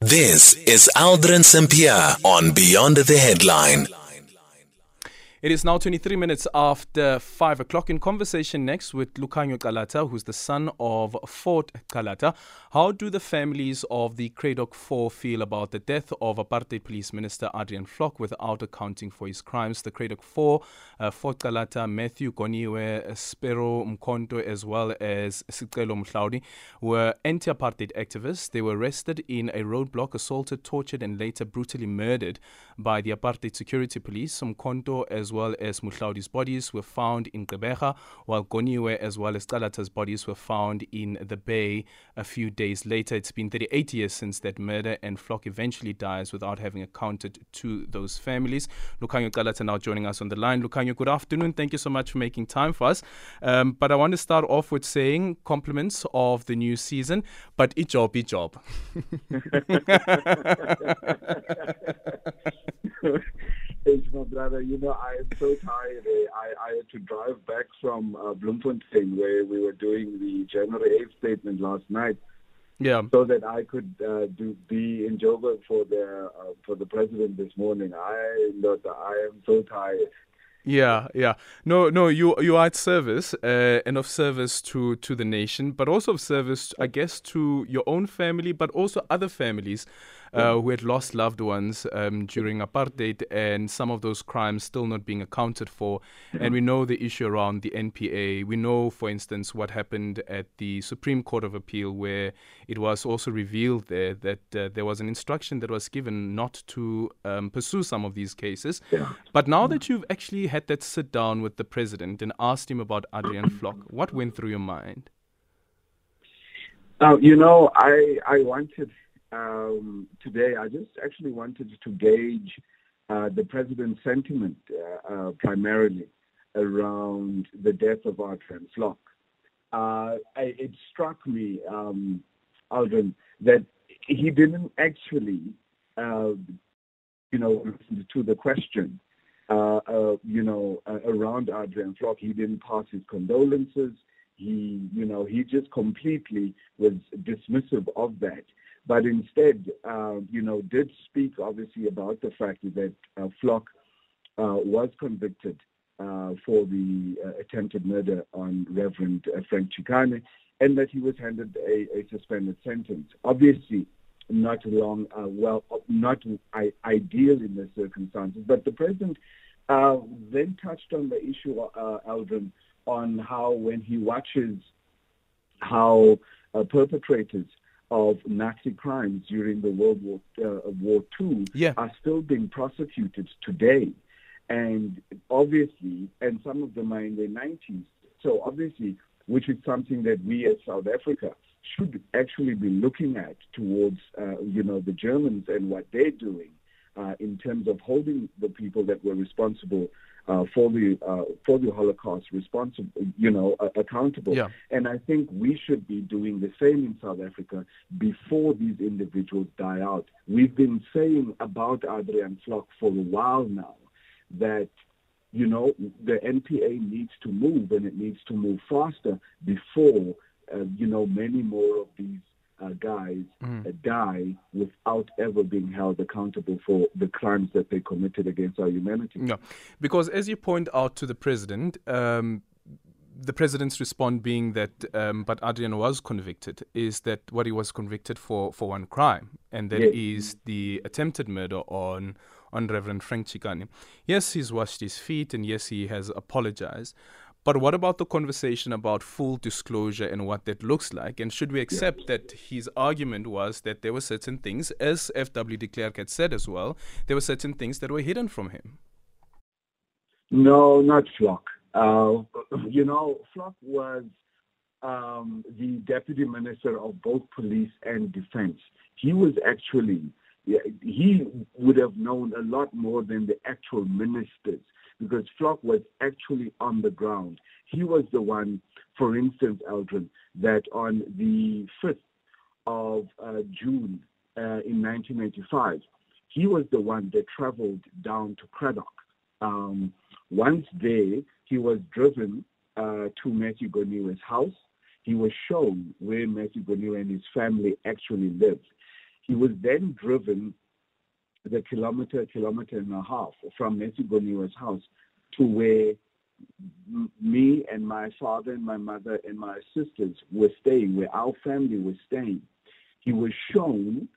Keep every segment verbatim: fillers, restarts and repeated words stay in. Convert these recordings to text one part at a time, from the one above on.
This is Aldrin Sampia on Beyond the Headline. It is now twenty-three minutes after five o'clock. In conversation next with Lukhanyo Calata, who's the son of Fort Calata. How do the families of the Cradock Four feel about the death of Apartheid Police Minister Adriaan Vlok without accounting for his crimes? The Cradock Four, uh, Fort Calata, Matthew Goniwe, Sparrow Mkhonto, as well as Sicelo Mhlauli, were anti-apartheid activists. They were arrested in a roadblock, assaulted, tortured, and later brutally murdered by the Apartheid Security Police. Mkhonto, as as well as Mhlauli's bodies were found in Gqeberha, while Goniwe as well as Calata's bodies were found in the bay a few days later. It's been thirty-eight years since that murder, and Vlok eventually dies without having accounted to those families. Lukhanyo Calata now joining us on the line. Lukhanyo, good afternoon. Thank you so much for making time for us. Um, but I want to start off with saying compliments of the new season, but it job, it job. My brother, you know, I am so tired. Eh? I, I had to drive back from uh, Bloemfontein, where we were doing the January eighth statement last night, yeah, so that I could uh, do be in Joburg for the uh, for the president this morning. I, not, I am so tired. Yeah, yeah. No, no. You you are at service uh, and of service to, to the nation, but also of service, I guess, to your own family, but also other families uh, who had lost loved ones um, during apartheid, and some of those crimes still not being accounted for. Mm-hmm. And we know the issue around the N P A. We know, for instance, what happened at the Supreme Court of Appeal, where it was also revealed there that uh, there was an instruction that was given not to um, pursue some of these cases. Yeah. But now yeah. that you've actually had that sit down with the president and asked him about Adriaan Vlok, what went through your mind? Uh, you know, I I wanted um, today, I just actually wanted to gauge uh, the president's sentiment uh, uh, primarily around the death of Adriaan Vlok. Uh, I, it struck me, um, Aldrin, that he didn't actually, uh, you know, listen to the question. Uh, uh, you know, uh, around Adriaan Vlok, he didn't pass his condolences. He, you know, he just completely was dismissive of that. But instead, uh, you know, did speak obviously about the fact that uh, Vlok uh, was convicted uh, for the uh, attempted murder on Reverend uh, Frank Chikane, and that he was handed a, a suspended sentence. Obviously, not long, uh, well, not I- ideal in the circumstances. But the president uh, then touched on the issue, uh, Aldrin, on how when he watches how uh, perpetrators of Nazi crimes during the World War, uh, War Two yeah. are still being prosecuted today. And obviously, and some of them are in their nineties. So obviously, which is something that we as South Africa should actually be looking at towards, uh, you know, the Germans and what they're doing uh, in terms of holding the people that were responsible uh, for the uh, for the Holocaust responsible, you know, uh, accountable. Yeah. And I think we should be doing the same in South Africa before these individuals die out. We've been saying about Adriaan Vlok for a while now that, you know, the N P A needs to move, and it needs to move faster before Uh, you know, many more of these uh, guys mm. uh, die without ever being held accountable for the crimes that they committed against our humanity. Yeah, because as you point out to the president, um, the president's response being that, um, but Adriaan was convicted, is that what he was convicted for, for one crime, and that yes. is the attempted murder on on Reverend Frank Chikane. Yes, he's washed his feet, and yes, he has apologized. But what about the conversation about full disclosure and what that looks like? And should we accept yeah. that his argument was that there were certain things, as F W de Klerk had said as well, there were certain things that were hidden from him? No, not Vlok. Uh, you know, Vlok was um, the deputy minister of both police and defense. He was actually, he would have known a lot more than the actual ministers, because Vlok was actually on the ground. He was the one, for instance, Aldrin, that on the fifth of uh, June uh, in nineteen eighty-five, he was the one that traveled down to Cradock. Um, once there, he was driven uh, to Matthew Goniwe's house. He was shown where Matthew Goniwe and his family actually lived. He was then driven the kilometer, kilometer and a half from Matthew Goniwe's house to where me and my father and my mother and my sisters were staying, where our family was staying. He was shown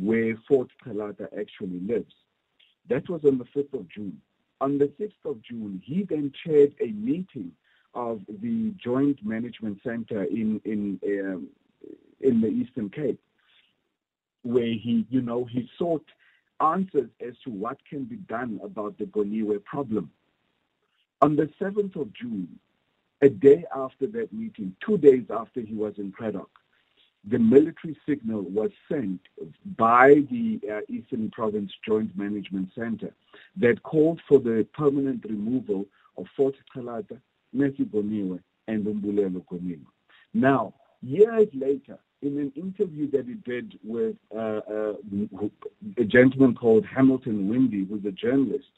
where Fort Calata actually lives. That was on the fifth of June. On the sixth of June, he then chaired a meeting of the Joint Management Center in in um, in the Eastern Cape, where he, you know, he sought answers as to what can be done about the Goniwe problem. On the seventh of June, a day after that meeting, two days after he was in Cradock, the military signal was sent by the uh, Eastern Province Joint Management Center that called for the permanent removal of Fort Calata, Matthew Goniwe, and Mbulelo Lukonema. Now, years later, in an interview that he did with uh, uh, a gentleman called Hamilton Windy, who's a journalist,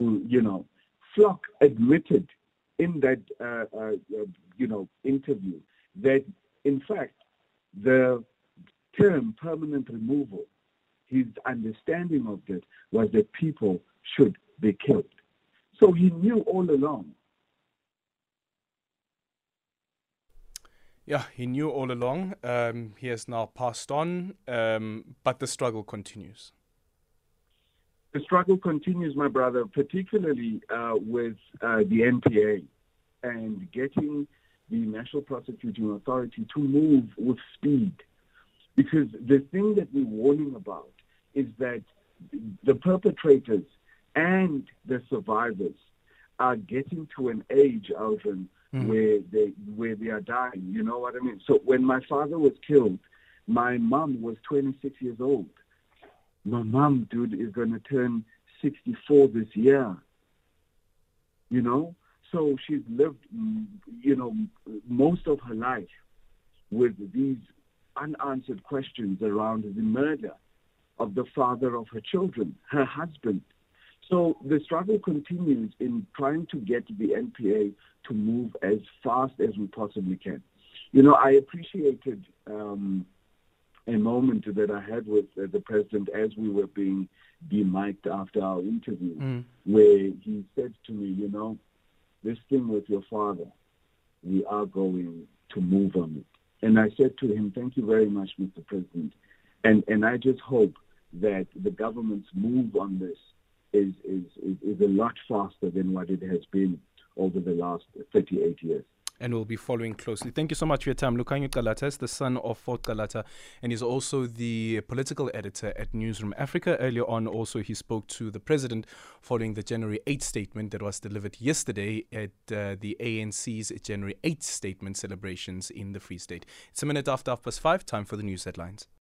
who, you know, Vlok admitted in that, uh, uh, you know, interview that, in fact, the term permanent removal, his understanding of that was that people should be killed. So he knew all along. Yeah, he knew all along. Um, he has now passed on, um, but the struggle continues. The struggle continues, my brother, particularly uh, with uh, the N P A and getting the National Prosecuting Authority to move with speed. Because the thing that we're warning about is that the perpetrators and the survivors are getting to an age, Aldrin, mm. where they where they are dying. You know what I mean? So when my father was killed, my mom was twenty-six years old. My mom, dude, is going to turn sixty-four this year, you know? So she's lived, you know, most of her life with these unanswered questions around the murder of the father of her children, her husband. So the struggle continues in trying to get the N P A to move as fast as we possibly can. You know, I appreciated um, a moment that I had with uh, the president as we were being demiked after our interview, mm. where he said to me, you know, this thing with your father, we are going to move on it. And I said to him, thank you very much, Mister President. And and I just hope that the government's move on this is, is, is, is a lot faster than what it has been over the last thirty-eight years. And we'll be following closely. Thank you so much for your time. Lukhanyo Calata is the son of Fort Calata, and he's also the political editor at Newsroom Africa. Earlier on, also, he spoke to the president following the January eighth statement that was delivered yesterday at uh, the A N C's January eighth statement celebrations in the Free State. It's a minute after half past five, time for the news headlines.